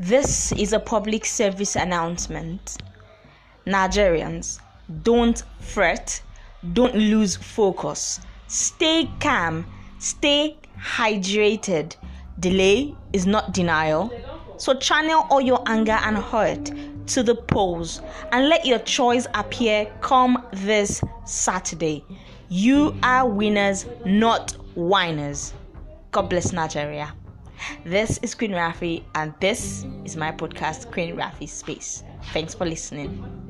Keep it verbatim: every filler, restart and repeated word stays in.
This is a public service announcement. Nigerians, don't fret, don't lose focus. Stay calm, stay hydrated. Delay is not denial. So channel all your anger and hurt to the polls and let your choice appear come this Saturday. You are winners, not whiners. God bless Nigeria. This is Queen Raffi, and this is my podcast, Queen Raffi Space. Thanks for listening.